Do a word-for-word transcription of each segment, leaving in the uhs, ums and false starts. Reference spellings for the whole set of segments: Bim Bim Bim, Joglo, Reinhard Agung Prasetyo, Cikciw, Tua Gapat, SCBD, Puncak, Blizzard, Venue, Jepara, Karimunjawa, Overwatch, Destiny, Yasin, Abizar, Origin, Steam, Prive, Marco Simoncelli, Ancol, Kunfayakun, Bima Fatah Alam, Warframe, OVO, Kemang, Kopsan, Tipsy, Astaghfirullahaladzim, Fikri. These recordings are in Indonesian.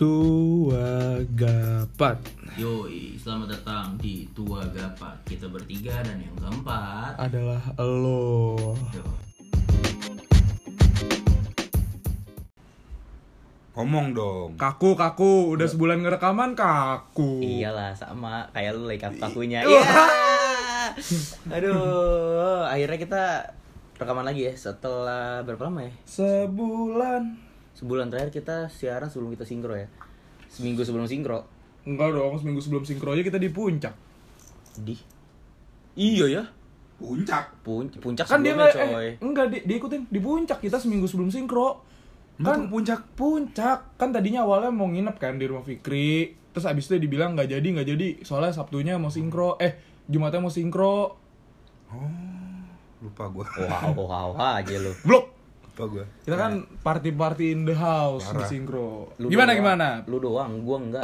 Tua Gapat. Yoi, selamat datang di Tua Gapat. Kita bertiga dan yang keempat adalah elo. Ngomong dong. Kaku, kaku. Udah sebulan ngerekaman kaku. Iyalah, sama kayak lu, like kaku-kakunya. Iya. Yeah. Aduh, akhirnya kita rekaman lagi ya setelah berapa lama ya? Sebulan. Sebulan terakhir kita siaran sebelum kita sinkro ya. Seminggu sebelum sinkro. Enggak dong, seminggu sebelum sinkro aja kita di puncak. Di? Iya ya. Puncak. Puncak, puncak kan sebelumnya dia, coy. Eh, enggak, di, diikutin di puncak kita seminggu sebelum sinkro. Hmm. Kan puncak, puncak. Kan tadinya awalnya mau nginep kan di rumah Fikri. Terus abis itu dibilang nggak jadi, nggak jadi. Soalnya Sabtunya mau sinkro. Eh, Jumatnya mau sinkro. Oh, lupa gue. Wow, wow, wow aja lu. Blok. Gua. Kita kan party-party in the house di sinkro. Gimana doang, gimana? Lu doang, gua enggak.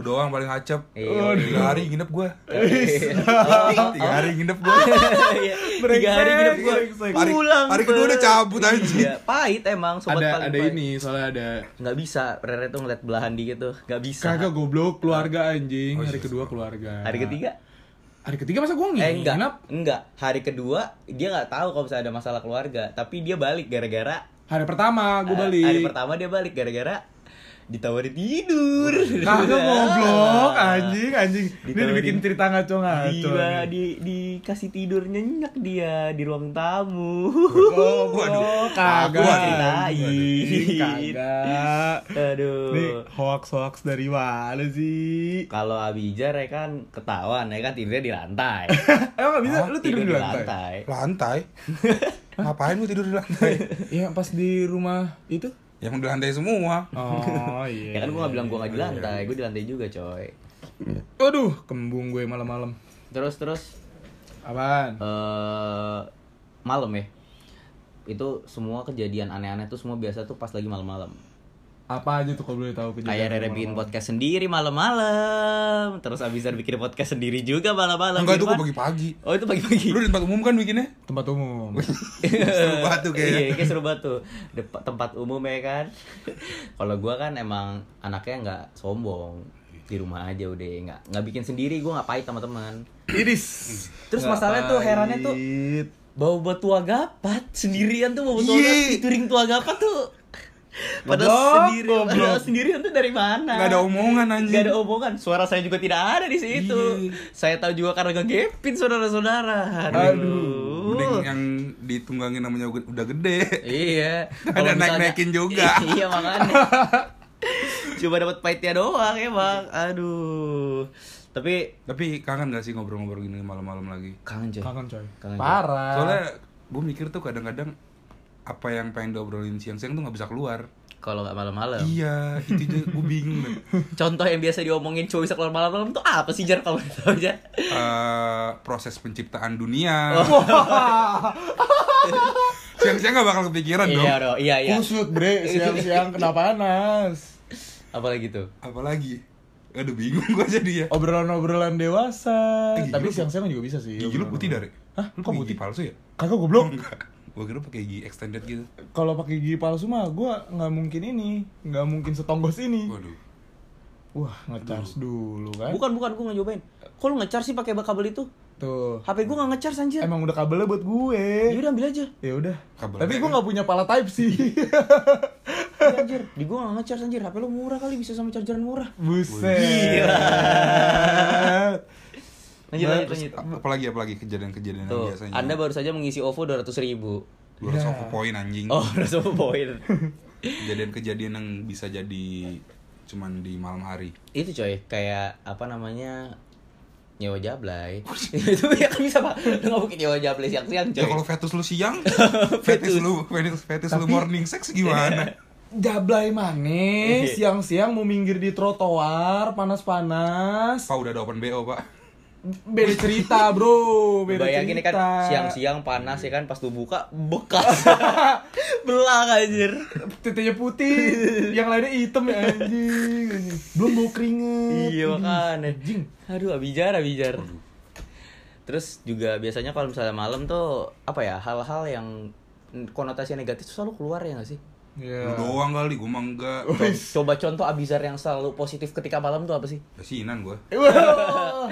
Lu doang paling acep. Tiga e, hari nginep gua. Tiga hari nginep gua. Tiga hari nginep gua. Hari, hari kedua udah cabut anjing. Iya, pahit emang sobat ada, paling. Ada pahit. Ini soalnya ada enggak bisa Rere tuh ngeliat belahan dikit tuh, enggak bisa. Kagak goblok, keluarga anjing. Hari kedua keluarga. Hari ketiga Hari ketiga masa gue nginep? Eh, enggak, enggak. Hari kedua dia nggak tahu kalau misalnya ada masalah keluarga, tapi dia balik gara-gara. Hari pertama gue balik. Uh, hari pertama dia balik gara-gara ditawarin tidur. Kagak goblok, anjing, anjing. Ini dibikin cerita ngaco-ngaco. Dia di dikasih tidur nyenyak dia di ruang tamu. Oh, waduh, kagak. Gua ceritain. Kagak. Aduh. Nih, hoax-hoax dari mana sih? Kalau Abizar ya kan ketahuan, ya kan tidurnya di lantai. Emang Abizar lu tidur di lantai? Lantai? Ngapain lu tidur di lantai? Iya, pas di rumah itu. Yang di lantai semua. Oh iya. Ya kan gue gak bilang gue gak di lantai, gue di lantai juga coy. Aduh, kembung gue malam-malam. Terus terus. Apaan? Uh, malam ya. Itu semua kejadian aneh-aneh tuh semua biasa tuh pas lagi malam-malam. Apa aja tuh kalau boleh tahu kejadian? Kayak Rere bikin podcast sendiri malam-malam. Terus Abizar bikin podcast sendiri juga malam-malam. Enggak, itu gue pagi-pagi. Oh itu pagi-pagi. Lu di tempat umum kan bikinnya? Tempat umum. Seru banget tuh kayaknya. Iya, kayak seru banget tuh. Dep- tempat umum ya kan. Kalau gue kan emang anaknya nggak sombong, di rumah aja udah nggak nggak bikin sendiri, gue nggak pahit sama teman. Iris. Terus masalahnya tuh herannya tuh bawa-bawa Tua Gapat sendirian tuh bawa Tua Gapat, featuring Tua Gapat tuh. Padahal sendiri, padahal sendirian tuh dari mana? Gak ada omongan anjing. Gak ada omongan. Suara saya juga tidak ada di situ. Iyi. Saya tahu juga karena gak gepin saudara-saudara. Aduh. Mending yang ditunggangin namanya udah gede. Iya. Ada naik-naikin juga. Iya makanya. Cuma dapat pahitnya doang emang. Aduh. Tapi tapi kangen gak sih ngobrol-ngobrol gini malam-malam lagi? Kangen coy. Kangen coy. Kangen, coy. Parah. Soalnya gue mikir tuh kadang-kadang apa yang pengen diobrolin siang-siang tuh nggak bisa keluar kalau nggak malam-malam. Iya, itu juga gue bingung. Contoh yang biasa diomongin cowok bisa keluar malam-malam tuh apa sih Jar kalau itu aja? Uh, proses penciptaan dunia. Oh. Siang-siang nggak bakal kepikiran dong. Iya dong, iya iya. Kusut bre, siang-siang kena panas. Apalagi tuh? Apalagi? Aduh bingung gue jadi ya. Obrolan-obrolan dewasa. Eh, tapi siang-siang juga bisa sih. Gigi lu putih dari? Hah? Kok putih palsu ya? Kagak goblok. Gue kira pakai gigi extended gitu. Kalau pakai gigi palsu mah gue nggak mungkin ini, nggak mungkin setonggos ini. Waduh. Wah, nge-charge dulu kan? Bukan bukan, gue nggak nyobain. Kok lu nge-charge sih pakai kabel itu? Tuh. H P gue nggak nge-charge anjir. Emang udah kabelnya buat gue. Ya udah ambil aja. Ya udah. Tapi gue nggak punya pala type sih. Anjir, di gue nggak nge-charge anjir. H P lu murah kali bisa sama chargeran murah. Buset. Gila. Lanjut, lanjut, lanjut. Apalagi apalagi kejadian-kejadian yang biasanya. Anda baru saja mengisi O V O dua ratus ribu. dua ratus O V O poin anjing. Oh, dua ratus O V O poin. Kejadian-kejadian yang bisa jadi cuman di malam hari. Itu coy, kayak apa namanya? Nyewa jablay. Itu ya kan bisa, Pak. Lu enggak mungkin nyewa jablay siang-siang coy. Ya kalau fetus lu siang, fetus lu, fetus, fetus lu morning sex gimana? Jablay manis, siang-siang mau minggir di trotoar, panas-panas. Pak udah ada open B O, Pak. Beda cerita bro, beda bayangin cerita. Kan siang-siang panas ya kan, pas lu buka bekas belang anjir, titinya putih yang lainnya hitam ya anjing, anjing belum mau keringet. Iya makanya anjing. Aduh Abizar, Abizar. Terus juga biasanya kalau misalnya malam tuh apa ya, hal-hal yang konotasi negatif tuh selalu keluar ya nggak sih? Yeah. Lu doang kali, gue mah enggak. Coba contoh Abizar yang selalu positif ketika malam tuh apa sih? Yasinan gue.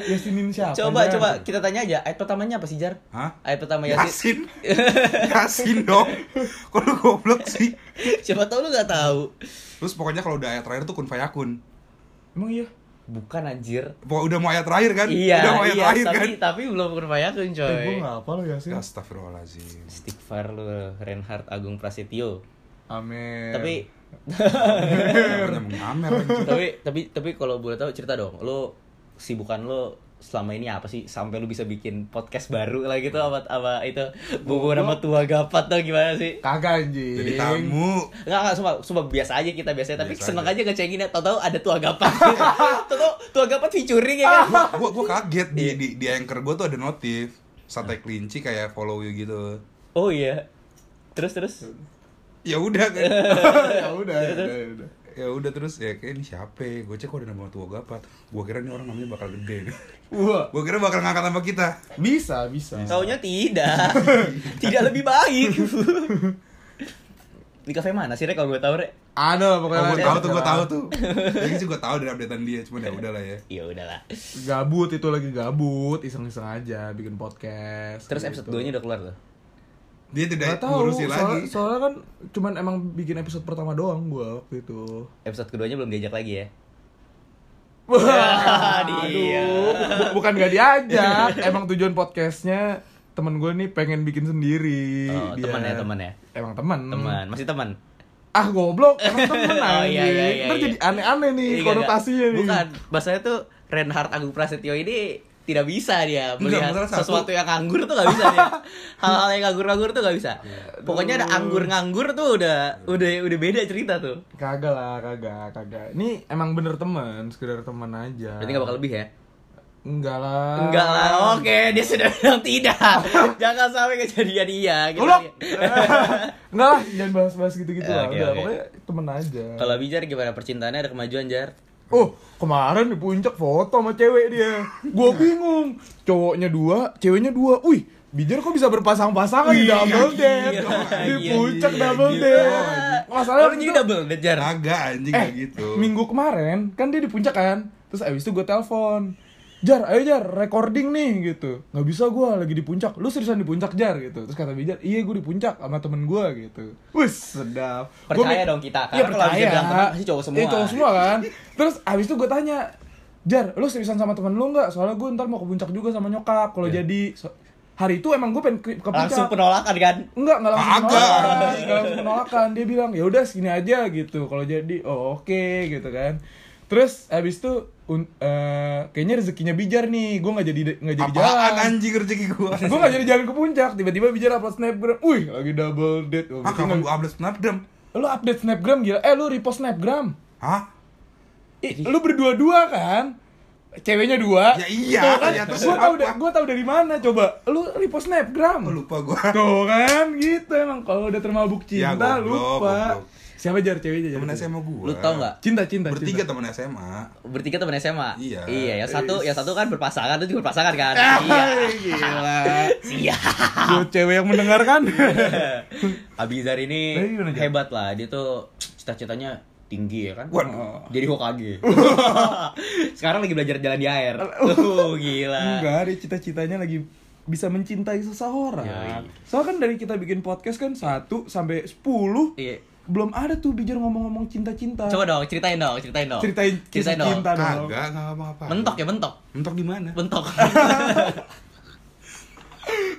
Yasinin siapa? Coba ya? Coba kita tanya aja, ayat pertamanya apa sih, Jar? Hah? Ayat pertama Yasin. Yasin, Yasin dong. Kok lu goblok sih? Siapa tau lu gak tahu. Terus pokoknya kalau udah ayat terakhir tuh Kunfayakun. Emang iya? Bukan anjir. Udah mau ayat terakhir kan? Iya, udah mau ayat iya, terakhir tapi, kan? Tapi belum Kunfayakun coy. Eh, gue gak apa lo Yasin. Astaghfirullahaladzim. Istighfar lu, Reinhard Agung Prasetyo. Amin. Tapi Tapi tapi tapi kalau boleh tahu cerita dong. Lo sibukan lo selama ini apa sih sampai lu bisa bikin podcast baru lah gitu apa apa itu buku nama Tua Gapat atau gimana sih? Kagak anjing. Jadi tamu. Enggak enggak sumpah, sumpah biasa aja kita biasanya biasa tapi seneng aja ngecengin tahu-tahu ada Tua Gapat. Tahu-tahu Tua Gapat featuring ya kan. Gua gua kaget di di, di anchor gua tuh ada notif sate kelinci kayak follow you gitu. Oh iya. Terus terus ya udah kan. Ya udah. Ya udah. Ya udah terus ya kayak ini siapa ya? Gue cek kok ada nama Tua Gapat. Gue kira ini orang namanya bakal gede. Wah, gue kira bakal ngangkat sama kita. Bisa, bisa. Taunya tidak. Tidak lebih baik. Di kafe mana sih Rek kalau gue tahu Rek? Aduh, pokoknya oh, gue tahu tuh, gue tahu tuh. Lagi sih gue tahu dari updatean dia, cuman ya udahlah ya. Ya udahlah. Gabut itu lagi gabut, iseng-iseng aja bikin podcast. Terus gitu. Episode dua-nya udah keluar tuh. Dia tidak ngurusin lagi. Soalnya kan cuman emang bikin episode pertama doang gua waktu itu. Episode keduanya belum diajak lagi ya? Wah, aduh. Bukan gak diajak. Emang tujuan podcastnya temen gue nih pengen bikin sendiri. Oh, temen ya, temen ya? Emang temen. Temen, masih temen? Ah, goblok. Emang temen aja. Oh, iya, iya, iya, ntar iya. Jadi aneh-aneh nih iya, konotasinya enggak. Nih. Bukan, bahasanya tuh Reinhard Agung Prasetyo ini... Tidak bisa dia melihat enggak, sesuatu yang nganggur tuh gak bisa dia. Hal-hal yang nganggur-nganggur tuh gak bisa. Pokoknya ada anggur-nganggur tuh udah udah udah beda cerita tuh. Kagak lah, kagak, kagak. Ini emang bener teman, sekedar teman aja. Berarti gak bakal lebih ya? Enggak lah. Enggak lah. Oke, okay, dia sudah bilang tidak. Jangan sampai kejadian iya gitu. Enggak lah, jangan bahas-bahas gitu-gitu lah. Okay, udah, okay. Pokoknya teman aja. Kalau Abizar gimana percintaannya ada kemajuan, Jar? Oh, kemarin di puncak foto sama cewek dia. Gua bingung. Cowoknya dua, ceweknya dua. Wih, Bijar kok bisa berpasang-pasangan di double date. Di puncak double date. Masalah ini double date Jar. Agak anjing kayak gitu. Minggu kemarin kan dia di puncak kan. Terus abis itu gua telepon. Jar, ayo Jar, recording nih gitu. Enggak bisa gua lagi di puncak. Lu seriusan di puncak Jar gitu. Terus kata Bijar, "Iya, gua di puncak sama temen gua gitu." Wis, sedap. Percaya gua, dong kita kan. Iya, kalau dia bilang temen pasti cowok semua. Iya, cowok semua kan. Terus abis itu gua tanya, "Jar, lu seriusan sama temen lu enggak? Soalnya gua ntar mau ke puncak juga sama nyokap. Kalau yeah. jadi so, hari itu emang gua pengen ke, ke puncak." Langsung penolakan kan? Enggak, enggak langsung penolakan. Enggak langsung penolakan. Dia bilang, "Ya udah, segini aja gitu. Kalau jadi, oh oke okay, gitu kan." Terus abis itu Un, uh, kayaknya rezekinya Bijar nih, gue nggak jadi nggak jadi apaan jalan. Apaan anjing rezeki gue? Gue nggak jadi jalan ke puncak. Tiba-tiba Bijar upload snapgram, wih lagi double date. Ah, kamu gak... upload snapgram? Lu update snapgram gila? Eh lu repost snapgram? Hah? Eh, lu berdua-dua kan? Ceweknya dua. Ya iya. Tuh, kan? Ya, gue tau udah, gue tau dari mana coba? Lu repost snapgram? Lupa gue. Tuh kan, gitu emang kalau udah termabuk cinta ya, goblok, lupa. Goblok. Siapa Jar ceweknya? Temen S M A gue. Lu tau gak? Cinta-cinta. Bertiga cinta. Temen S M A. Bertiga temen S M A. Iya. Iya, yang satu, yang satu kan berpasangan, itu juga berpasangan kan. Iya. Gila. Siap. Buat cewek yang mendengarkan. Abizar ini hebat lah. Dia tuh cita-citanya tinggi ya kan. Waduh. Jadi Hokage. Sekarang lagi belajar jalan di air. Uh, gila. Enggak, dia cita-citanya lagi bisa mencintai seseorang. Ya, iya. Soalnya kan dari kita bikin podcast kan satu sampai sepuluh. Iya. Belum ada tuh Bijar ngomong-ngomong cinta-cinta. Coba dong, ceritain dong, ceritain dong. Ceritain, ceritain dong. Cinta dong. Kagak, enggak apa-apa. Mentok ya, mentok. Mentok di mana? Mentok.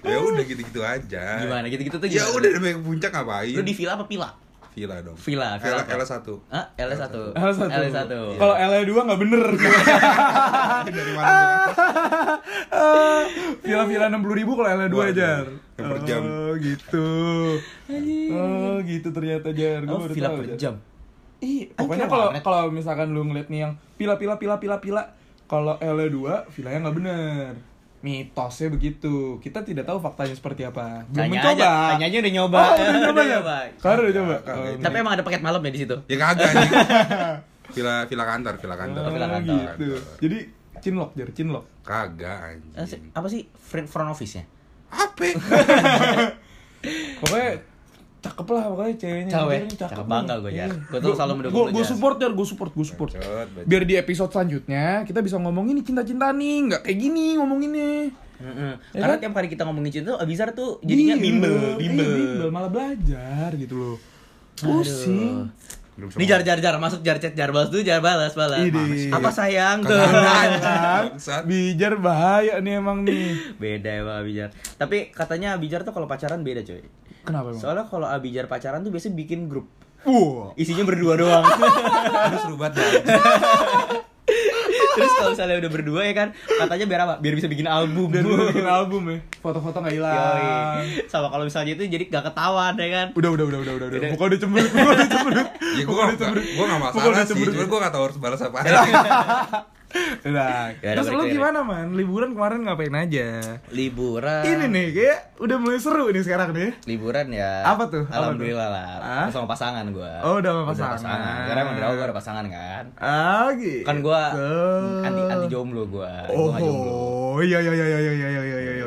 Ya udah gitu-gitu aja. Gimana? Gitu-gitu tuh. Ya udah sampai ke puncak ngapain? Lu di villa apa pila? Villa dong. Villa, villa L satu. Hah? L satu. L satu. Kalau L dua enggak bener. Dari mana tuh? Villa-villa enam puluh ribu kalau L dua aja. Per jam. Oh, gitu. Oh, gitu ternyata Jar. Gua oh, villa per jam. Ih, pokoknya kalau kalau misalkan lu ngeliat nih yang pila-pila-pila-pila-pila, kalau L dua villanya enggak bener. Mitosnya begitu. Kita tidak tahu faktanya seperti apa. Belum tanya mencoba. Aja, tanya aja udah nyoba. Oh, udah nyoba ya? Karo udah nyoba. Tapi emang ada paket malam ya di situ? Ya kagak anjing. Villa villa kantor, villa kantor. Oh, villa kantor. Gitu. Kantor. Jadi cinlok, Jar, cinlok. Kagak anjing. Apa sih front office-nya? Apa? Pokoknya cakep lah makanya ceweknya. Cewek, cakep, cakep banget gue ya. Gue tuh selalu mendukung. Gue support ya, gue support, gue support. Biar di episode selanjutnya kita bisa ngomongin cinta-cinta nih, nggak kayak gini ngomonginnya. Mm-hmm. Ya karena kan? Tiap kali kita ngomongin cinta tuh Abizar tuh jadinya bimbel, bimbel, eh, bimbel malah belajar gitu loh. Pusing. Ini jar-jar-jar masuk jar chat jar balas tuh jar balas balas. Ide. Apa sayang tuh? Bijar bahaya nih emang nih. Beda emang Abizar. Tapi katanya Abizar tuh kalau pacaran beda coy. Kenapa emang? Soalnya kalau Abizar pacaran tuh biasanya bikin grup. Wow. Isinya berdua doang. Terus rubat banget. Terus kalau misalnya udah berdua ya kan, katanya biar apa? Biar bisa bikin album. Biar bisa bikin album ya. Foto-foto enggak hilang. Sama kalau misalnya itu jadi enggak ketahuan ya kan. Udah udah udah udah udah. udah. Muka udah cemberut, muka udah cemberut. Ya gua gua enggak masalah sih. Cuma gua enggak tahu harus balas apa. Nah, terus lu gimana man? Liburan kemarin ngapain aja? Liburan. Ini nih kayak udah mulai seru nih sekarang nih. Liburan ya. Apa tuh? Alhamdulillah lah. Ah? Sama pasangan gua. Oh, udah sama pasangan. pasangan. Karena emang dari awal gua ada pasangan kan. Ah, gitu. Kan gua anti anti jomblo gua. Oh, gua jomblo. Oh, iya iya iya iya iya iya iya iya.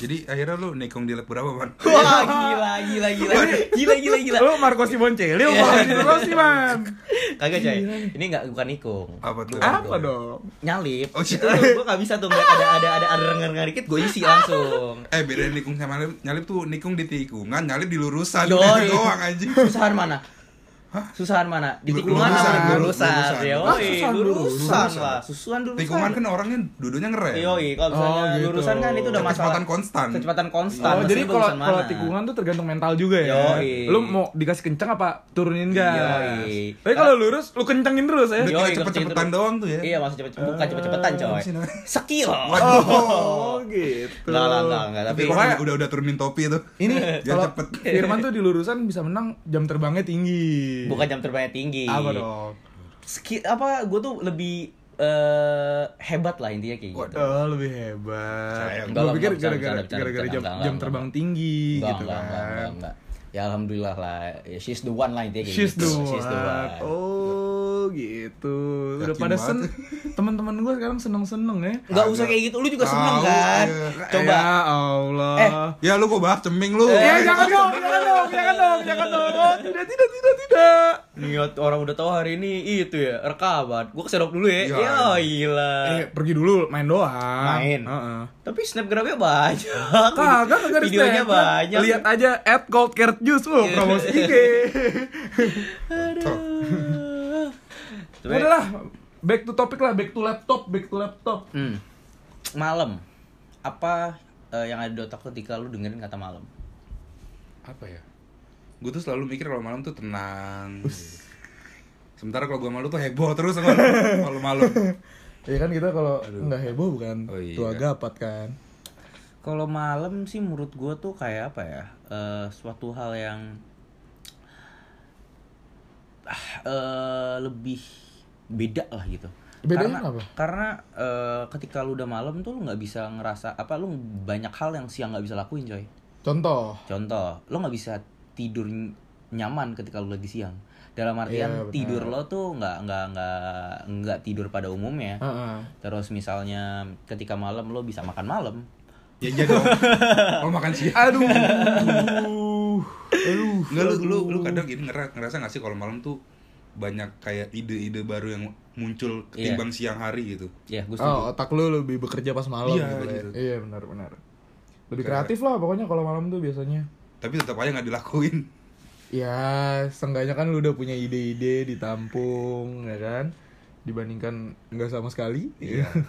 Jadi akhirnya lu nikung di lab berapa, Man? Wah, gila gila gila. Gila gila gila. Lu Marco Simoncelli, lu terus sih, Man. Kagak, coy. Ini enggak bukan nikung. Apa tuh? Apa dong? Nyalip. Oh, itu gua enggak bisa tuh, enggak ada ada ada ada rengan-rengan dikit gua isi langsung. Eh, beda nikung sama nyalip. Nyalip tuh nikung di tikungan, nyalip di lurusan doang anjing. Susahan mana? Hah? Susahan mana? Di tikungan sama lurusan. Yoi, lurusan lah. Susuhan lurusan. Tikungan kan orangnya dudunya ngerem. Yoi, kalau misalnya oh, gitu. Lurusan kan itu udah masalah kecepatan konstan. Kecepatan konstan. Oh, jadi kalau kalau tikungan tuh tergantung mental juga ya. Yoi. Lu mau dikasih kenceng apa turunin gas? Yoi. Tapi kalau lurus lu kencengin terus ya. Yoi, cepet-cepetan doang tuh ya. Iya, maksud cepet-cepet bukan cepet-cepetan, coy. Sekil. Oh, gitu. Lah lah enggak, tapi udah-udah turunin topi itu. Ini kalau Firman tuh di lurusan bisa menang jam terbangnya tinggi. Bukan jam terbangnya tinggi. Apa dong? Ski, apa gue tuh lebih uh, hebat lah intinya kayak gitu. Oh, lebih hebat. Gue pikir gara-gara gara-gara jam jam terbang tinggi gitu kan. Ya alhamdulillah lah. She's the one lah intinya kayak gitu. She's the one. Oh, gitu. Udah pada sen teman-teman gue sekarang seneng-seneng ya. Enggak usah kayak gitu. Lu juga seneng kan? Coba. Ya Allah. Ya lu kok bah ceming lu. Ya jangan dong, jangan dong, jangan dong, jangan dong. Tidak tidak tidak tidak. Niat orang udah tahu hari ini itu ya rekaman. Gue keserok dulu ya. Ya gila. Eh pergi dulu main doang. Main. Tapi snapgramnya banyak. Kagak kagak videonya banyak. Lihat aja at coldcare jus lo promosi I G. Udah lah, back to topic lah, back to laptop, back to laptop. Hmm. Malam. Apa uh, yang ada di otak ketika lu dengerin kata malam? Apa ya? Gue tuh selalu mikir kalau malam tuh tenang. Ush. Sementara kalau gue malu tuh heboh terus kalau malu-malu. Ya kan kita kalau nggak heboh bukan oh, iya. Tua Gapat kan. Kalau malam sih menurut gue tuh kayak apa ya? Uh, suatu hal yang uh, lebih beda lah gitu. Bedanya karena, apa? Karena uh, ketika lu udah malam tuh lu nggak bisa ngerasa apa, lu banyak hal yang siang nggak bisa lakuin coy. Contoh? Contoh, lu nggak bisa tidur nyaman ketika lu lagi siang. Dalam artian yeah, tidur lo tuh nggak nggak nggak nggak tidur pada umumnya. Uh-uh. Terus misalnya ketika malam lo bisa makan malam. Ya iya dong. Kalau makan siang. Aduh. Aduh. Nggak, lu, lu, lu kadang gini ngerasa nggak sih kalau malam tuh banyak kayak ide-ide baru yang muncul ketimbang yeah. siang hari gitu. Iya, yeah, gue setuju. Oh, otak lu lebih bekerja pas malam yeah, gitu. gitu. Iya, benar-benar. Lebih Kera. kreatif lah pokoknya kalau malam tuh biasanya. Tapi tetap aja nggak dilakuin. Ya, seenggaknya kan lu udah punya ide-ide ditampung, ya kan? Dibandingkan nggak sama sekali. Iya. Yeah.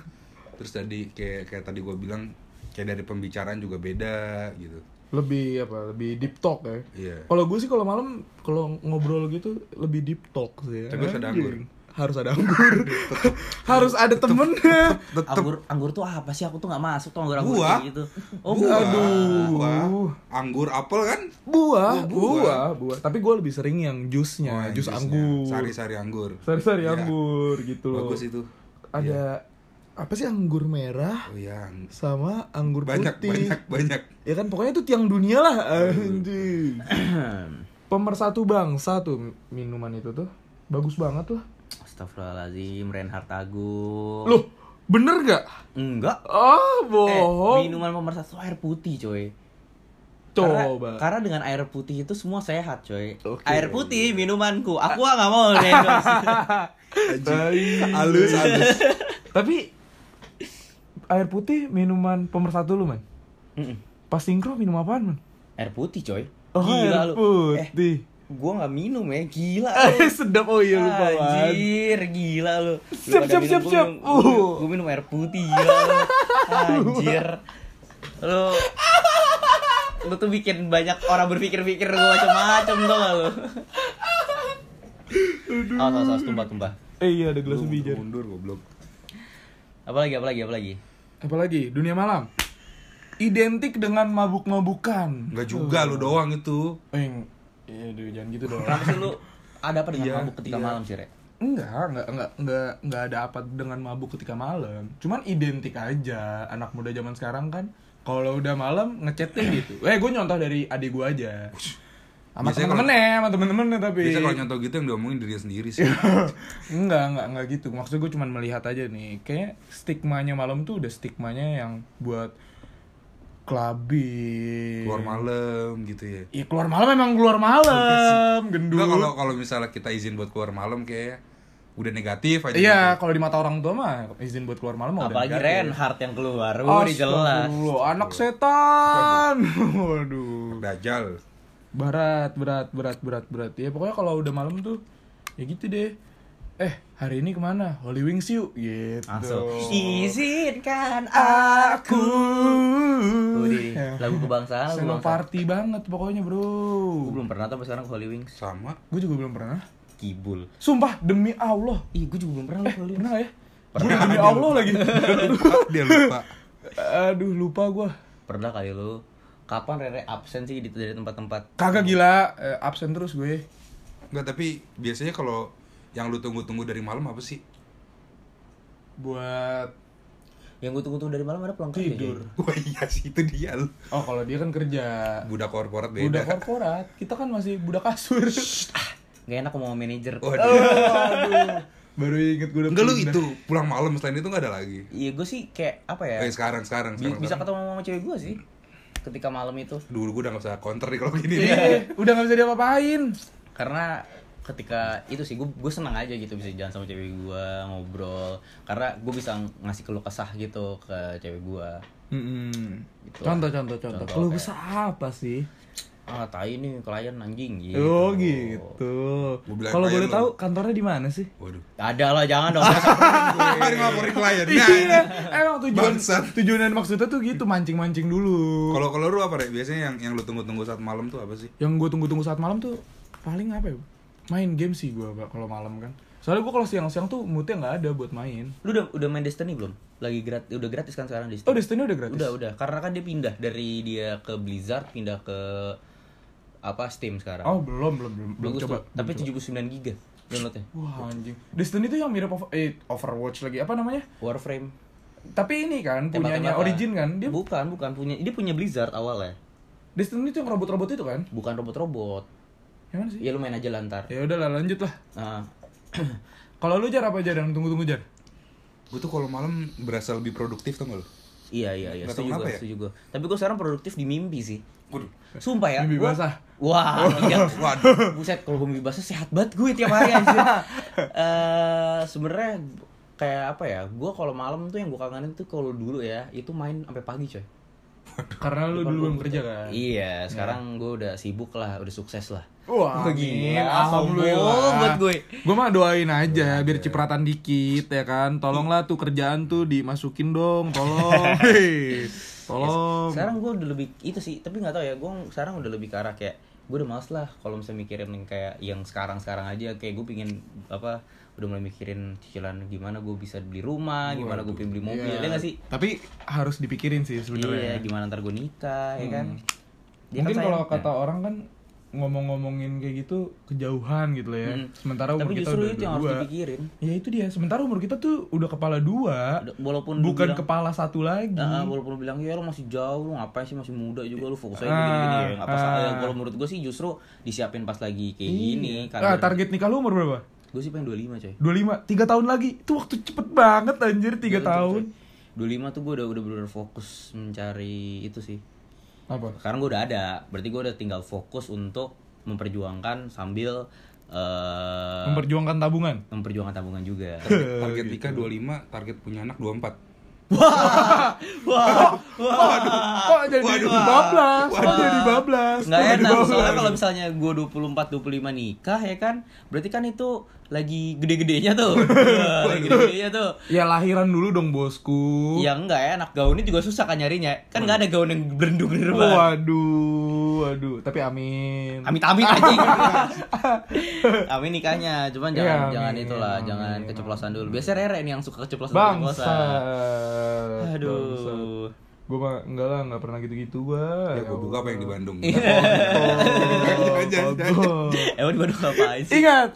Terus tadi kayak kayak tadi gue bilang kayak dari pembicaraan juga beda gitu. Lebih apa? Lebih deep talk ya. Iya. Kalau gue sih kalau malam kalau ngobrol gitu lebih deep talk sih. Tapi harus ada anggur. Harus ada anggur. Harus ada temennya. Anggur anggur tuh apa sih? Aku tuh nggak masuk tuh anggur anggur gitu. Oh, buah. Buah. Anggur apel kan? Buah. Buah. Buah. Tapi gue lebih sering yang jusnya, jus anggur. Sari-sari anggur. Sari-sari anggur gitu loh. Bagus itu. Ada apa sih anggur merah oh, ya. sama anggur banyak, putih banyak banyak ya kan pokoknya itu tiang dunia lah anjing. Pemersatu bangsa tuh minuman itu tuh bagus banget lah. Astaghfirullahaladzim, Reinhard Agung. Loh bener gak? Enggak. Oh bohong. Eh, minuman pemersatu air putih coy. Karena, karena dengan air putih itu semua sehat, coy. Okay. Air putih minumanku. Aku enggak mau endorse. Halus, halus. Tapi air putih minuman pemersatu lu, Man. Mm-mm. Pas sinkro minum apaan, Man? Air putih, coy. Oh, gila air putih. Eh, gua enggak minum ya, gila. Sedap. Oh iya, lupa, Man. Anjir, gila lu. Siap, siap, siap, siap. Gua minum air putih, gila. Anjir. Lu lu tuh bikin banyak orang berpikir-pikir gue macam-macam tuh gak lu? Awas, awas, awas, tumpah-tumpah. Eh iya, ada gelas bijar. Mundur, goblok. Apalagi, apalagi, apalagi? Apalagi, dunia malam identik dengan mabuk-mabukan. Gak juga, lu doang itu. Eh, aduh, jangan gitu dong. Kenapa sih lu ada apa dengan iya, mabuk ketika iya. malam sih, Re? Enggak, enggak, enggak, enggak, enggak ada apa dengan mabuk ketika malam. Cuman identik aja, anak muda zaman sekarang kan kalau udah malam ngechatnya gitu. Eh, gue nyontoh dari adik gue aja. Sama temen-temennya, sama temen-temennya tapi. Biasanya kalau nyontoh gitu yang diomongin diri sendiri sih. enggak, enggak, enggak gitu. Maksud gue cuma melihat aja nih. Kayaknya stigmanya malam tuh udah stigmanya yang buat clubbing. Keluar malam gitu ya. Iya, keluar malam memang keluar malam. Gendul. Kalau kalau misalnya kita izin buat keluar malam kayak udah negatif aja. Iya, gitu. Kalau di mata orang tua mah izin buat keluar malam udah negatif. Apalagi Reinhard yang keluar, udah jelas. Anak setan. Waduh. Dajal. Berat, berat, berat, berat, berat. Ya pokoknya kalau udah malam tuh ya gitu deh. Eh, hari ini kemana? Holy Wings yuk. Gitu. Asal. Izinkan aku. Udah, ya. Lagu kebangsaan. Seneng party banget pokoknya, Bro. Gue belum pernah tuh sekarang ke Holy Wings. Sama. Gue juga belum pernah. Kibul. Sumpah demi Allah. Ih, gue juga belum pernah eh, lu. Pernah ya? Pernah demi Allah lupa. Lagi. Dia lupa. Aduh, lupa gue. Pernah kali lu. Kapan Rere absen sih di dari tempat-tempat? Kagak gila, eh, absen terus gue. Enggak, tapi biasanya kalau yang lu tunggu-tunggu dari malam apa sih? Buat yang gue tunggu-tunggu dari malam ada pulang kerja. Tidur. Wah iya sih, itu dia lu. Oh, kalau dia kan kerja budak korporat beda. Budak korporat. Kita kan masih budak kasur. Gak enak ngomong manajer. Oh, aduh. Baru inget gue udah. Enggak lu itu pulang malam selain itu gak ada lagi. Iya gue sih kayak apa ya. Kayak sekarang sekarang. sekarang bisa ketemu sama cewek gue sih ketika malam itu. Dulu gue udah gak bisa counter nih kalau gini. Udah gak bisa diapa-apain. Karena ketika itu sih gue gue senang aja gitu bisa jalan sama cewek gue ngobrol. Karena gue bisa ngasih keluh kesah gitu ke cewek gue. Gitu contoh-contoh-contoh. Keluh kesah apa sih? Ah, tai nih klien anjing gitu. Oh, gitu. Kalau boleh tahu kantornya di mana sih? Waduh. Ada lah, jangan dong. Mari ngelaporin kliennya. Iya. Emang tujuan tujuan dan maksudnya tuh gitu, mancing-mancing dulu. Kalau kalau lu apa, Rek? Biasanya yang yang lu tunggu-tunggu saat malam tuh apa sih? Yang gue tunggu-tunggu saat malam tuh paling apa ya? Main game sih gue kalau malam kan. Soalnya gue kalau siang-siang tuh moodnya nggak ada buat main. Lu udah udah main Destiny belum? Lagi gratis, udah gratis kan sekarang Destiny? Oh, Destiny udah gratis. Udah udah. Karena kan dia pindah dari dia ke Blizzard pindah ke apa Steam sekarang. Oh, belum belum belum. Belum coba. Tuh, tapi tujuh puluh sembilan giga downloadnya. Wah, anjing. Destiny itu yang mirip over, eh, Overwatch lagi. Apa namanya? Warframe. Tapi ini kan Tembak punyanya apa? Origin kan? Dia bukan, bukan punya. Dia punya Blizzard awalnya. Destiny itu yang robot-robot itu kan? Bukan robot-robot. Yang mana sih? Ya lu main aja lantar. Ya udah lah, lanjut lah. Nah. Kalau lu Jar apa Jar yang tunggu-tunggu Jar? Gue tuh kalau malam berasa lebih produktif tau gak lu? Iya iya iya, setuju gue, setuju gue. Tapi gue sekarang produktif di mimpi sih. Sumpah ya. Mimpi basah. Wah, waduh. Buset, kalau mimpi basah sehat banget gue tiap hari anjir. Uh, sebenarnya kayak apa ya? Gue kalau malam tuh yang gue kangenin tuh kalau dulu ya, itu main sampai pagi, coy. Karena lu dulu belum kerja kan? Iya, sekarang gue udah sibuk lah, udah sukses lah. Wah, gila, alhamdulillah buat gue. Gue mah doain aja biar cipratan dikit ya kan. Tolonglah tuh kerjaan tuh dimasukin dong, tolong. Tolong. Sekarang gue udah lebih itu sih, tapi nggak tahu ya. Gue sekarang udah lebih ke arah kayak gue udah males lah kalau misalnya mikirin kayak yang sekarang-sekarang aja. Kayak gue pingin apa? Udah mulai mikirin cicilan gimana gue bisa beli rumah, gimana gue pengen beli mobil, ya nggak sih? Tapi harus dipikirin sih sebenarnya. Iya, gimana ntar gue nikah, ya kan? Mungkin kalau kata orang kan ngomong-ngomongin kayak gitu kejauhan gitu ya. Hmm. Sementara umur tapi kita udah itu yang harus dipikirin. Ya itu dia. Sementara umur kita tuh udah kepala dua. Udah, walaupun bukan bilang, kepala satu lagi. Uh, walaupun bilang ya lu masih jauh, lu ngapain sih masih muda juga lu fokus aja gini-gini ya. Enggak apa-apa. Kalau menurut gue sih justru disiapin pas lagi kayak gini. Nah, target nikah lu umur berapa? Gue sih pengen dua puluh lima, coy. dua puluh lima, tiga tahun lagi. Itu waktu cepet banget anjir tiga tahun. dua puluh lima tuh gue udah udah bener fokus mencari itu sih. Apa? Sekarang gue udah ada, berarti gue udah tinggal fokus untuk memperjuangkan sambil uh, memperjuangkan tabungan, memperjuangkan tabungan juga. Target nikah dua puluh lima, target punya anak dua puluh empat. Wah, wah, wah, kok jadi bablas, kok jadi bablas. Nggak enak, soalnya kalau misalnya gue dua puluh empat dua puluh lima nikah ya kan, berarti kan itu lagi gede-gedenya tuh. Lagi gede-gedenya tuh. Ya lahiran dulu dong bosku. Ya enggak enak, gaunnya juga susah kan nyarinya. Kan nggak ada gaun yang berendung di rumah. Waduh, waduh, tapi amin. Amit amit aja. Amin nikahnya, cuman jangan jangan itulah, jangan keceplosan dulu. Biasanya Rere nih yang suka keceplosan. Bangsa. Aduh, gue mah enggak lah, enggak pernah gitu-gitu gua. Ya gue buka apa yang di Bandung. Oh, oh, emang di Bandung ngapain sih? Ingat,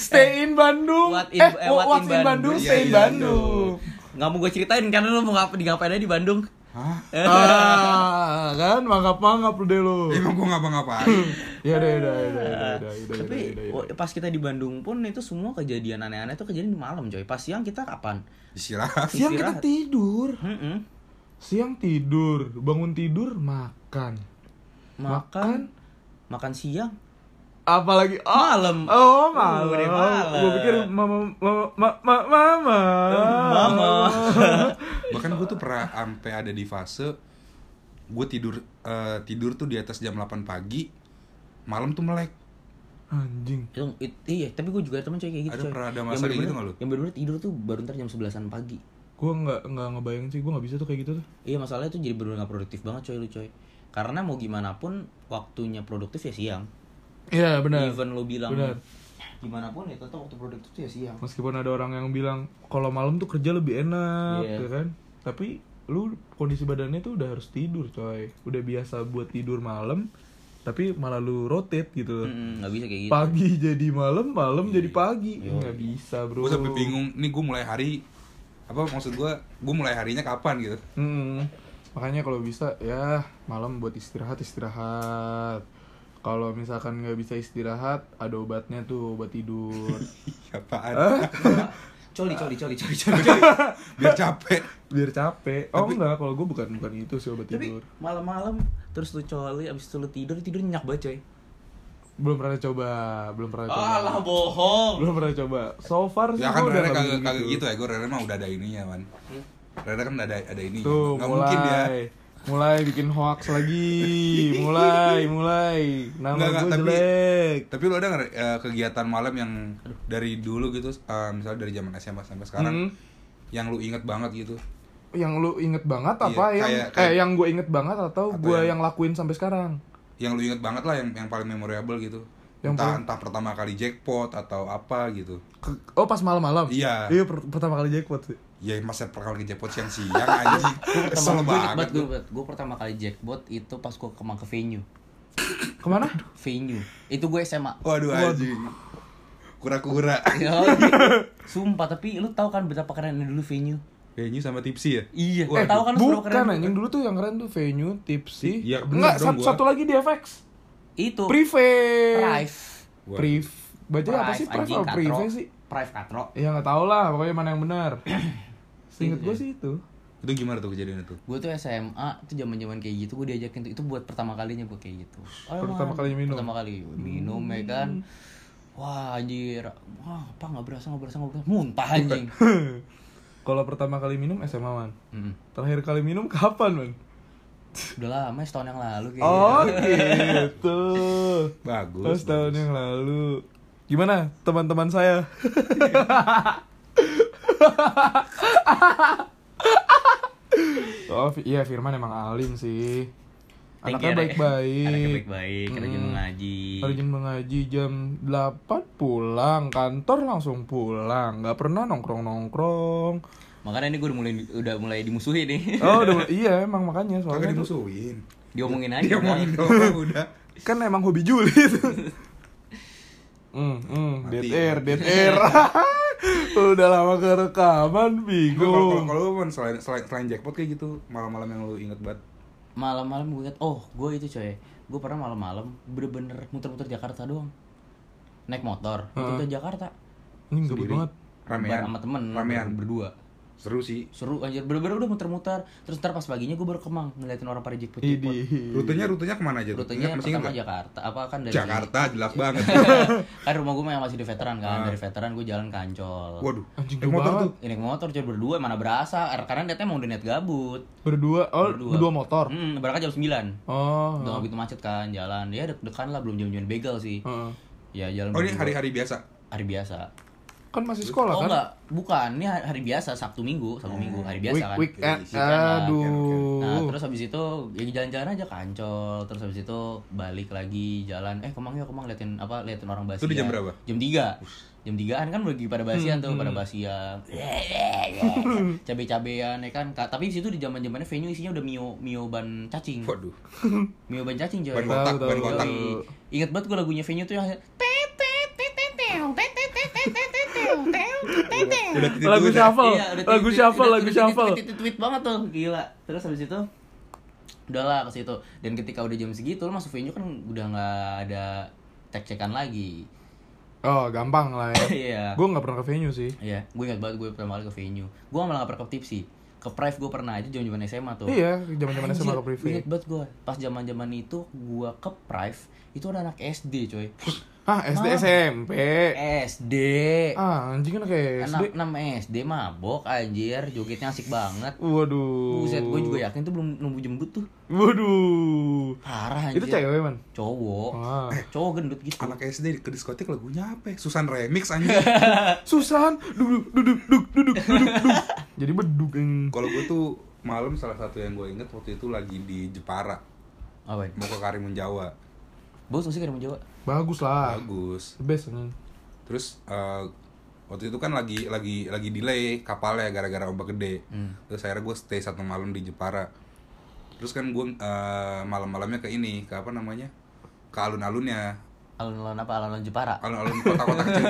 stay in Bandung. Eh, what's in Bandung, stay in Bandung. Nggak mau gue ceritain karena lo mau ngapain aja di Bandung. Hah? Ah, kan mangap-mangap deh lo. Emang gue ngapa-ngapain. Ya udah, udah, udah. Tapi pas kita di Bandung pun itu semua kejadian aneh-aneh itu kejadian di malam coy. Pas siang kita kapan? Istirahat. Siang kita tidur. Mm-mm. Siang tidur, bangun tidur makan. Makan, makan, makan siang. Apalagi oh, malam. Oh malam. Udah malam. Gue pikir mama, mama, mama, mama. Mama. Bahkan gue tuh pernah sampai ada di fase gue tidur uh, tidur tuh di atas jam delapan pagi, malam tuh melek. Anjing. Itu it, iya, tapi gue juga ada teman cewek kayak gitu. Ada coy. Pernah ada masa kayak gitu enggak lu? Yang benar-benar tidur tuh baru ntar jam sebelasan pagi. Gue enggak enggak ngebayang sih, gue enggak bisa tuh kayak gitu tuh. Iya, masalahnya tuh jadi benar-benar enggak produktif banget coy lu coy. Karena mau gimana pun waktunya produktif ya siang. Iya, benar. Even lu bilang benar. Gimana pun itu tuh waktu produktif tuh ya siang. Meskipun ada orang yang bilang kalau malam tuh kerja lebih enak, yeah. Ya kan? Tapi lu kondisi badannya tuh udah harus tidur, coy. Udah biasa buat tidur malam, tapi malah lu rotate gitu. Mm-mm, gak bisa kayak gitu. Pagi jadi malam, malam yeah. Jadi pagi. Yeah. Gak bisa, bro. Gue sampai bingung. Nih gue mulai hari apa maksud gue? Gue mulai harinya kapan gitu? Mm-mm. Makanya kalau bisa ya malam buat istirahat, istirahat. Kalau misalkan nggak bisa istirahat, ada obatnya tuh, obat tidur. Apaan? Coli, coli, coli, coli, coli, coli. Biar capek. Biar capek. Oh tapi, enggak, kalau gue bukan bukan itu sih obat tapi, tidur. Tapi malam-malam terus lu coli, abis itu lu tidur, tidur nyenyak banget coy. Belum pernah coba, belum pernah coba. Alah bohong. Belum pernah coba. So far sih ya, kan gue udah kagak gitu. gitu ya, gue Rere mah udah ada ininya man. Rere kan ada ada ininya. Tuh, nggak mungkin dia. Mulai bikin hoax lagi, mulai, mulai, nama nggak, gue tapi, jelek. Tapi lo ada nggak uh, kegiatan malam yang dari dulu gitu, uh, misalnya dari zaman S M A sampai sekarang, hmm. yang lo inget banget gitu? Yang lo inget banget apa iya, yang, kayak, kayak, eh yang gue inget banget atau, atau gue yang, yang lakuin sampai sekarang? Yang lo inget banget lah, yang yang paling memorable gitu. Yang entah, entah pertama kali jackpot atau apa gitu. Oh pas malam-malam? Iya. Iya per- pertama kali jackpot sih. Ya masa pertama kali jackpot siang-siang anjing. Kesel banget. Gue pertama kali jackpot itu pas gue kemang ke venue. Kemana? Venue. Itu gue S M A. Waduh anjing. Kura-kura. Sumpah tapi lu tahu kan betapa kerennya dulu venue. Venue sama Tipsy ya? Iya. Eh tahu kan lu keren anjing dulu tuh yang keren tuh venue, Tipsy. Ya, enggak satu, satu lagi di F X. Itu Prive. Prive. Prive. Bacanya apa sih? Prive atau Prive sih? Prive Katro. Ya enggak tahu lah, pokoknya mana yang benar. Seinget gue sih itu. Itu gimana tuh kejadian itu? Gue tuh S M A, itu zaman-zaman kayak gitu gue diajakin tuh. Itu buat pertama kalinya gue kayak gitu. Oh, pertama kalinya minum. Pertama kali minum hmm. ya kan. Wah, anjir. Wah, apa enggak berasa, enggak berasa, enggak berasa. Muntah anjing. Kalau pertama kali minum S M A, Man. Hmm. Terakhir kali minum kapan, Man? Udah lama, setahun yang lalu kayaknya. Oh gitu. Bagus. Oh, setahun bagus. Yang lalu. Gimana teman-teman saya? Oh iya, Firman emang alim sih. Anaknya baik-baik. Anaknya baik-baik, kerja hmm. mengaji. Kerja mengaji jam delapan pulang, kantor langsung pulang. Gak pernah nongkrong-nongkrong. Makanya ini gue udah mulai udah mulai dimusuhi nih. Oh, udah mulai, iya emang makanya soalnya kagak dimusuhin. Diomongin aja. Diomongin doang udah. Kan emang hobi julid. Hmm, hmm, dead air, dead air. Udah lama kerekaman, bingung. Kalau kalau selain selain jackpot kayak gitu, malam-malam yang lu inget banget. Malam-malam gue inget, oh, gue itu coy. Gue pernah malam-malam bener-bener muter-muter Jakarta doang. Naik motor, muter-muter Jakarta. Ini gede banget. Ramean sama temen, ramean berdua. Seru sih. Seru anjir, bener-bener udah muter-muter. Terus ntar pas paginya gue baru Kemang ngeliatin orang pada jekpot-jekpot. Rutenya rutenya kemana aja? Rutenya pertama Jakarta. Apa kan dari Jakarta jelas banget. Kan rumah gue masih di Veteran kan. Dari Veteran gue jalan ke Ancol. Waduh, anjing gede banget. Ini motor coba berdua mana berasa. Karena datanya mau dinet gabut. Berdua. Oh, berdua motor. Hmm, berangkat jam sembilan. Oh. Udah gitu macet kan jalan. Ya deg-degan lah, belum jam-jam begal sih. Ya jalan. Oh, ini hari-hari biasa. Hari biasa. Kan masih sekolah oh, kan? Oh enggak, bukan. Ini hari biasa, Sabtu Minggu, Sabtu Minggu, hari biasa week, kan. Weekend. Aduh. Kan. Nah, terus habis itu ya jalan-jalan aja ke Ancol, terus habis itu balik lagi jalan. Eh, Kemang ya, Kemang liatin apa? Liatin orang basian. Itu di jam berapa? Jam tiga. Ush. Jam tigaan kan lagi pada basian hmm, tuh, hmm. pada basian. Cabe-cabean ya kan. Tapi di situ di zaman-zamannya venue isinya udah mio mio ban cacing. Waduh. Mio ban cacing coy. Ban kotak, ban kotak. Ingat banget gua lagunya venue tuh yang lagu shuffle, lagu shuffle, lagu shuffle. Tweet banget tuh, gila. Terus habis itu udahlah ke situ. Dan ketika udah jam segitu lo masuk venue kan udah enggak ada cek-cekan lagi. Oh, gampang lah ya. Iya. Gua enggak pernah ke venue sih. Iya, gue ingat banget gue pertama kali ke venue. Gua malah enggak pernah ke Tipsy. Ke Prive gue pernah aja zaman-zaman S M A tuh. Iya, zaman-zaman S M A ke Prive. Ingat banget gue. Pas zaman-zaman itu gue ke Prive, itu ada anak S D, coy. Ah, S D S M P. S D. Ah, anjing anak S D. Anak enam S D mabok anjir, jogetnya asik banget. Waduh. Buset, gue juga yakin tuh belum nunggu jembut tuh. Waduh. Parah anjir. Itu cewek, man. Cowok. Ah. Eh, cowok gendut gitu. Anak S D ke diskotik lagunya apa? Susan remix anjir. Susan duduk duduk duduk duduk duduk duduk. Jadi beduk. Kalau gue tuh malam salah satu yang gue inget waktu itu lagi di Jepara. Apa? Mau ke Karimunjawa. Bagus sih Karimunjawa. Bagus lah. Bagus. The best nih. Terus uh, waktu itu kan lagi lagi lagi delay kapalnya gara-gara ombak gede. Hmm. Terus akhirnya gue stay satu malam di Jepara. Terus kan gue uh, malam-malamnya ke ini, ke apa namanya? Ke alun-alunnya. Alun-alun apa? Alun-alun Jepara. Alun-alun kota-kota kecil.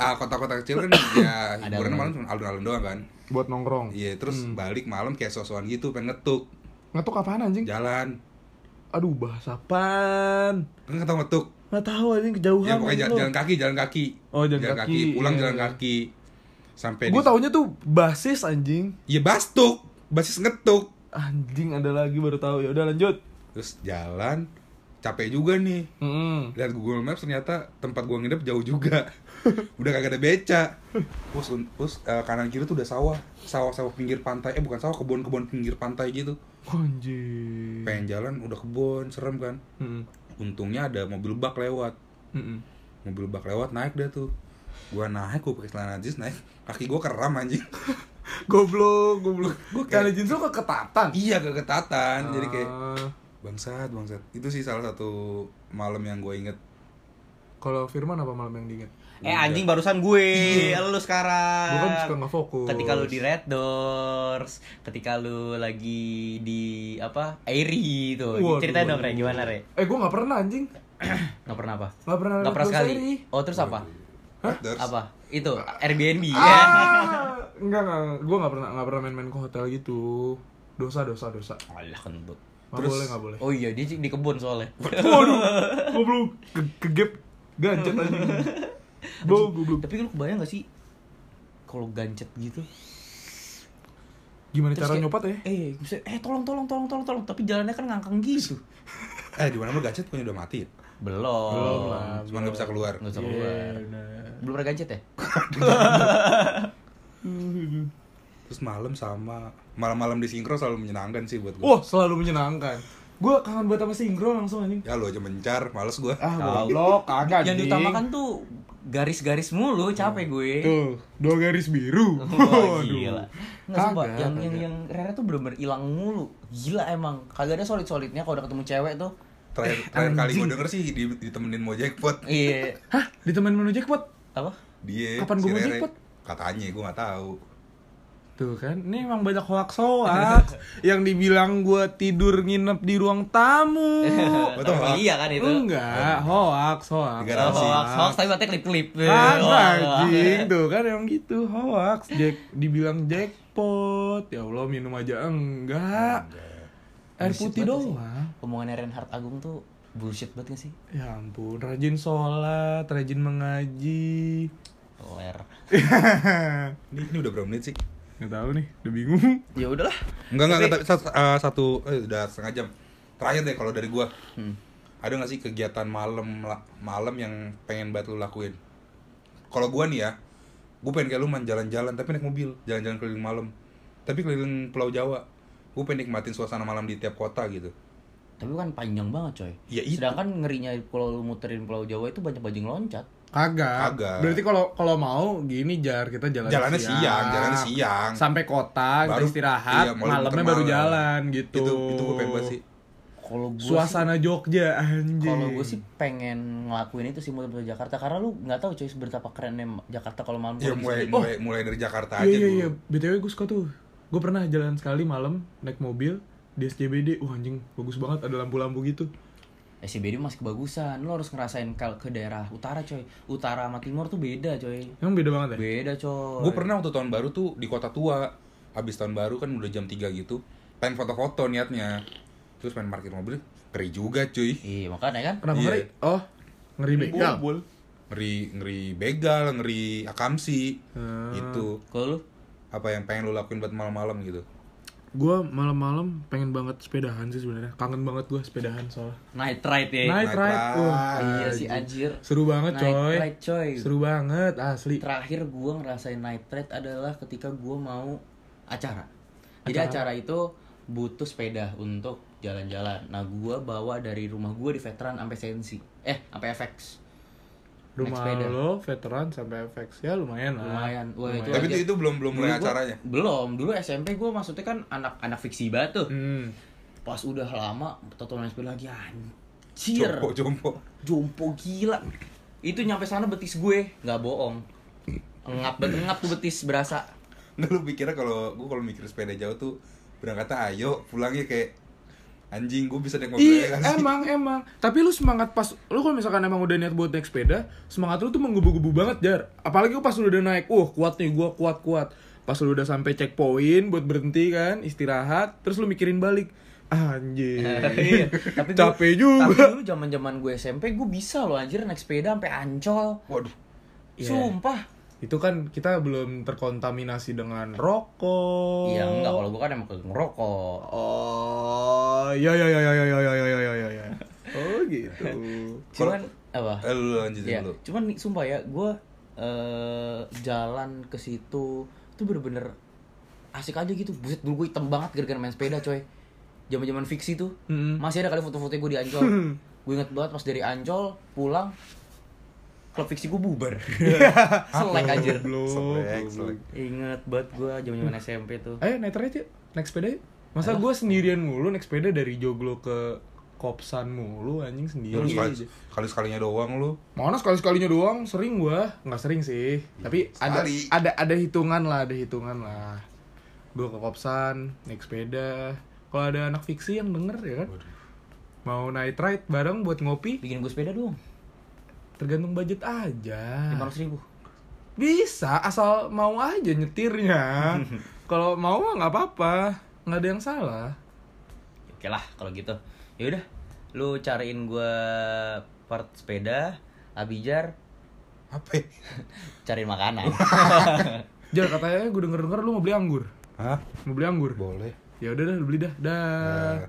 Ah, kota-kota kecil kan ya hiburan malam cuma alun-alun doang kan. Buat nongkrong. Iya, yeah, terus hmm. balik malam kayak sosokan gitu pengen ngetuk. Ngetuk apaan anjing? Jalan. Aduh, bahasa apaan? Enggak tahu ngetuk. Enggak tahu ini kejauhan. Ya pokoknya jalan, jalan kaki, jalan kaki. Oh, jalan, jalan kaki. kaki. Pulang yeah. jalan kaki. Sampai gua di... taunya tuh basis anjing. Iya, bastuk. Basis ngetuk. Anjing ada lagi baru tahu. Ya udah lanjut. Terus jalan capek juga nih. Mm-hmm. Lihat Google Maps ternyata tempat gua nginep jauh juga. Udah kagak ada beca. Terus terus uh, kanan kiri tuh udah sawah. Sawah-sawah pinggir pantai. Eh bukan sawah, kebun-kebun pinggir pantai gitu. Anjir. Pengen jalan udah kebon, serem kan. Mm-hmm. Untungnya ada mobil bak lewat. Mm-hmm. Mobil bak lewat naik deh tuh. Gua naik, gua pakai celana jeans naik. Kaki gua keram anjing. Goblok, goblok. Gua celana jeans lu keketatan. Iya, keketatan. Ah. Jadi kayak bangsat, bangsat. Itu sih salah satu malam yang gua inget. Kalau Firman apa malam yang diinget? Eh anjing barusan gue, yeah. Lu sekarang. Gue kan suka gak fokus. Ketika lu di Red Doors, ketika lu lagi di apa? Airy itu. Ceritain dong Re, gimana Re? Eh gue gak pernah anjing. Gak pernah apa? Gak pernah Red Doors sekali. Airy. Oh terus apa? Hah? Apa? Itu Airbnb ah, ya? Enggak, enggak, gue gak pernah gak pernah main-main ke hotel gitu. Dosa, dosa, dosa. Alah kentut. Gak boleh, gak boleh. Oh iya, dia di kebun soalnya. Waduh, gue belum kegep. Gancet aja. Bau goblok. Tapi lu kebayang enggak sih kalau gancet gitu? Gimana terus cara kayak, nyopat ya? Eh, bisa eh tolong tolong tolong tolong tolong, tapi jalannya kan ngangkang gitu. Eh, di mana lu gancet punya udah mati ya? Belum. Belum lah. Cuma enggak bisa keluar. Enggak bisa yeah, keluar. Nah. Belum pernah gancet ya? Terus malam sama malam-malam di sinkro selalu menyenangkan sih buat gua. Oh, selalu menyenangkan. Gue kangen buat sama sinkro langsung anjing. Ya lo aja mencar, males gue. Ah, goblok, kagak. Yang diutamakan tuh garis-garis mulu, capek gue. Tuh, dua garis biru. Oh, gila. Enggak sumpah, yang yang yang Rere tuh bener-bener hilang mulu. Gila emang. Kagak ada solid-solidnya kalau udah ketemu cewek tuh. Terakhir terakhir kali gue denger sih ditemenin mau jackpot. Iya. Hah, ditemenin mau jackpot? Apa? Dia. Kapan gue mau jackpot? Katanya gue enggak tahu. Tuh kan, ini emang banyak hoaks-hoaks yang dibilang gue tidur nginep di ruang tamu. Betul hoaks? Iya kan itu? Enggak, hoaks-hoaks. Hoaks-hoaks tapi berarti klip-klip. Ah, anjing. Tuh kan emang gitu, hoaks. Dibilang jackpot, ya Allah minum aja enggak. Air putih doang. Omongannya Reinhard Agung tuh bullshit banget gak sih? Ya ampun, rajin sholat, rajin mengaji. Toler. Ini udah berapa menit sih? Nggak tahu nih, udah bingung. Ya udahlah. Enggak enggak tapi... satu, uh, satu eh, udah setengah jam. Terakhir deh kalau dari gua. Hmm. Ada nggak sih kegiatan malam malam yang pengen banget lu lakuin? Kalau gua nih ya, gua pengen kayak lu main jalan-jalan tapi naik mobil, jalan-jalan keliling malam. Tapi keliling Pulau Jawa. Gua pengen nikmatin suasana malam di tiap kota gitu. Tapi kan panjang banget coy. Ya, sedangkan ngerinya kalau lu muterin Pulau Jawa itu banyak bajing loncat. Kagak. Berarti kalau kalau mau gini jar kita jalan jalannya siang, siang jalannya siang sampai kota baru, kita istirahat, iya, malamnya baru jalan gitu. Itu itu gue pengen banget sih. Kalau suasana sih, Jogja anjing. Kalau gue sih pengen ngelakuin itu sih muter-muter Jakarta karena lu enggak tahu coy seberapa kerennya Jakarta kalau malam. Ya, mulai oh, mulai mulai dari Jakarta iya, aja dulu. Iya iya, B T W gue suka tuh. Gue pernah jalan sekali malam naik mobil di S C B D. Wah, anjing, bagus banget ada lampu-lampu gitu. S C B D masih kebagusan, lo harus ngerasain ke daerah utara coy. Utara sama timur tuh beda coy. Emang beda banget ya? Beda coy. Gue pernah waktu tahun baru tuh di kota tua. Abis tahun baru kan udah jam tiga gitu. Pengen foto-foto niatnya. Terus pengen parkir mobil, ngeri juga cuy. Iya makanya kan? Kenapa yeah. ngeri? Oh, ngeri begal? Ngeri, ngeri begal, ngeri akamsi hmm. gitu. Kalau lu? Apa yang pengen lu lakuin buat malam-malam gitu? Gue malam-malam pengen banget sepedahan sih sebenarnya, kangen banget gue sepedahan soalnya. Night ride ya. Night ride. Oh, iya sih anjir. Seru banget coy. Night ride coy. Seru banget asli. Terakhir gue ngerasain night ride adalah ketika gue mau acara. Jadi acara, acara itu butuh sepeda untuk jalan-jalan. Nah gue bawa dari rumah gue di Veteran sampai Sensi. Eh sampai F X. Rumah lo Veteran sampai F X ya lumayan lah. Lumayan. Wah, lumayan. Itu tapi itu, itu belum belum mulai acaranya. Gua, belum. Dulu S M P gue maksudnya kan anak-anak fiksi banget tuh. Hmm. Pas udah lama toto main sepeda lagi anjir. Jompo jompo. Jompo gila. Itu nyampe sana betis gue, enggak bohong. Ngap ngap tuh betis berasa. Nggak lu pikirnya kalau gue kalau mikir sepeda jauh tuh berangkatnya ayo pulangnya kayak anjing gue bisa naik mobil kan. Emang emang. Tapi lu semangat pas lu kalau misalkan emang udah niat buat naik sepeda, semangat lu tuh menggebu-gebu banget, Jar. Apalagi lu pas lu udah naik, uh kuat nih gue kuat-kuat. Pas lu udah sampai checkpoint buat berhenti kan, istirahat, terus lu mikirin balik. Anjing. Iya, tapi gua, capek juga. Tapi dulu zaman-zaman gue S M P gue bisa loh anjir naik sepeda sampai Ancol. Waduh. Yeah. Sumpah. Itu kan kita belum terkontaminasi dengan rokok. Iya enggak, kalau gue kan emang ngerokok. Oh, ya ya ya ya ya ya ya ya ya. Oh gitu. Cuman apa? Eh, lu lanjutin ya, dulu. Cuman sumpah ya, gue uh, jalan ke situ itu bener-bener asik aja gitu. Buset dulu gue hitam banget gara-gara main sepeda coy. Zaman-zaman fiksi tuh. Mm-hmm. Masih ada kali foto-foto gue di Ancol. Gue inget banget pas dari Ancol pulang. Klub fiksi gue bubar. Selek aja. Selek, selek. Ingat banget gue zaman-zaman S M P tuh. Ayo naik ride yuk, naik sepeda yuk. Masa gue sendirian mulu naik sepeda dari Joglo ke Kopsan mulu anjing sendiri. Sekali-sekalinya doang lu. Mana sekali-sekalinya doang, sering gue. Enggak sering sih. Tapi ada ada ada hitungan lah, ada hitungan lah. Gue ke Kopsan, naik sepeda. Kalau ada anak fiksi yang denger ya kan. Mau naik ride bareng buat ngopi, bikin gue sepeda dong. Tergantung budget aja. lima ratus ribu bisa, asal mau aja nyetirnya. Kalau mau mah nggak apa-apa, nggak ada yang salah. Oke lah kalau gitu. Ya udah, lu cariin gue part sepeda, Abizar. Apa? Cariin makanan. Jar katanya gue denger-denger lu mau beli anggur. Hah? Mau beli anggur? Boleh. Ya udah dah, beli dah. Dah.